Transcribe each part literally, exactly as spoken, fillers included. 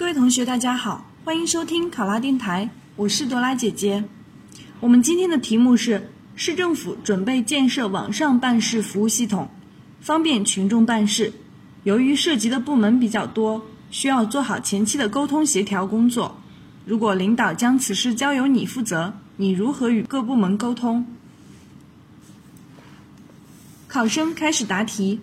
各位同学，大家好，欢迎收听考拉电台，我是朵拉姐姐。我们今天的题目是市政府准备建设网上办事服务系统，方便群众办事。由于涉及的部门比较多，需要做好前期的沟通协调工作。如果领导将此事交由你负责，你如何与各部门沟通？考生开始答题。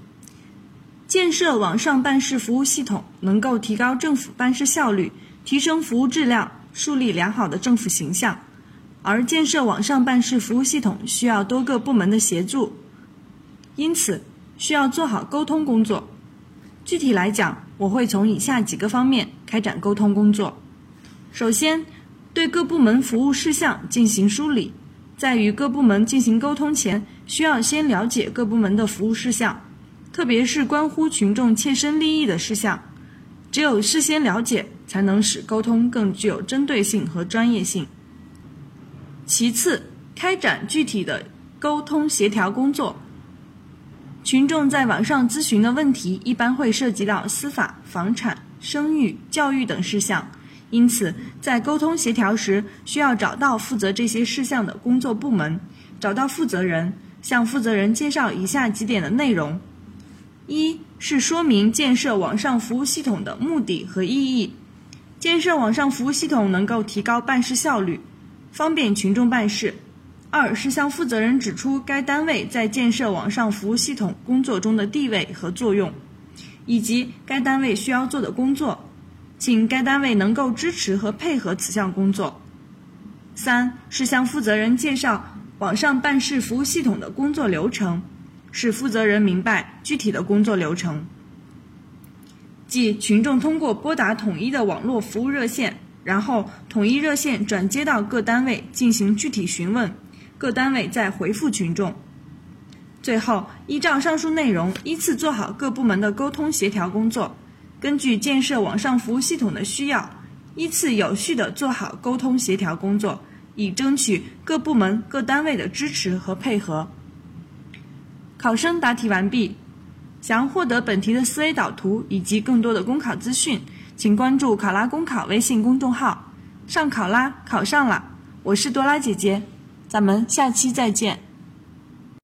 建设网上办事服务系统能够提高政府办事效率，提升服务质量，树立良好的政府形象。而建设网上办事服务系统需要多个部门的协助，因此需要做好沟通工作。具体来讲，我会从以下几个方面开展沟通工作。首先，对各部门服务事项进行梳理。在与各部门进行沟通前，需要先了解各部门的服务事项，特别是关乎群众切身利益的事项，只有事先了解，才能使沟通更具有针对性和专业性。其次，开展具体的沟通协调工作。群众在网上咨询的问题一般会涉及到司法、房产、生育、教育等事项，因此在沟通协调时，需要找到负责这些事项的工作部门，找到负责人，向负责人介绍以下几点的内容。一是说明建设网上服务系统的目的和意义。建设网上服务系统能够提高办事效率，方便群众办事。二是向负责人指出该单位在建设网上服务系统工作中的地位和作用，以及该单位需要做的工作，请该单位能够支持和配合此项工作。三是向负责人介绍网上办事服务系统的工作流程，使负责人明白具体的工作流程，即群众通过拨打统一的网络服务热线，然后统一热线转接到各单位进行具体询问，各单位再回复群众。最后，依照上述内容，依次做好各部门的沟通协调工作，根据建设网上服务系统的需要，依次有序地做好沟通协调工作，以争取各部门各单位的支持和配合。考生答题完毕。想要获得本题的思维导图以及更多的公考资讯，请关注考拉公考微信公众号。上考拉，考上了！我是多拉姐姐，咱们下期再见。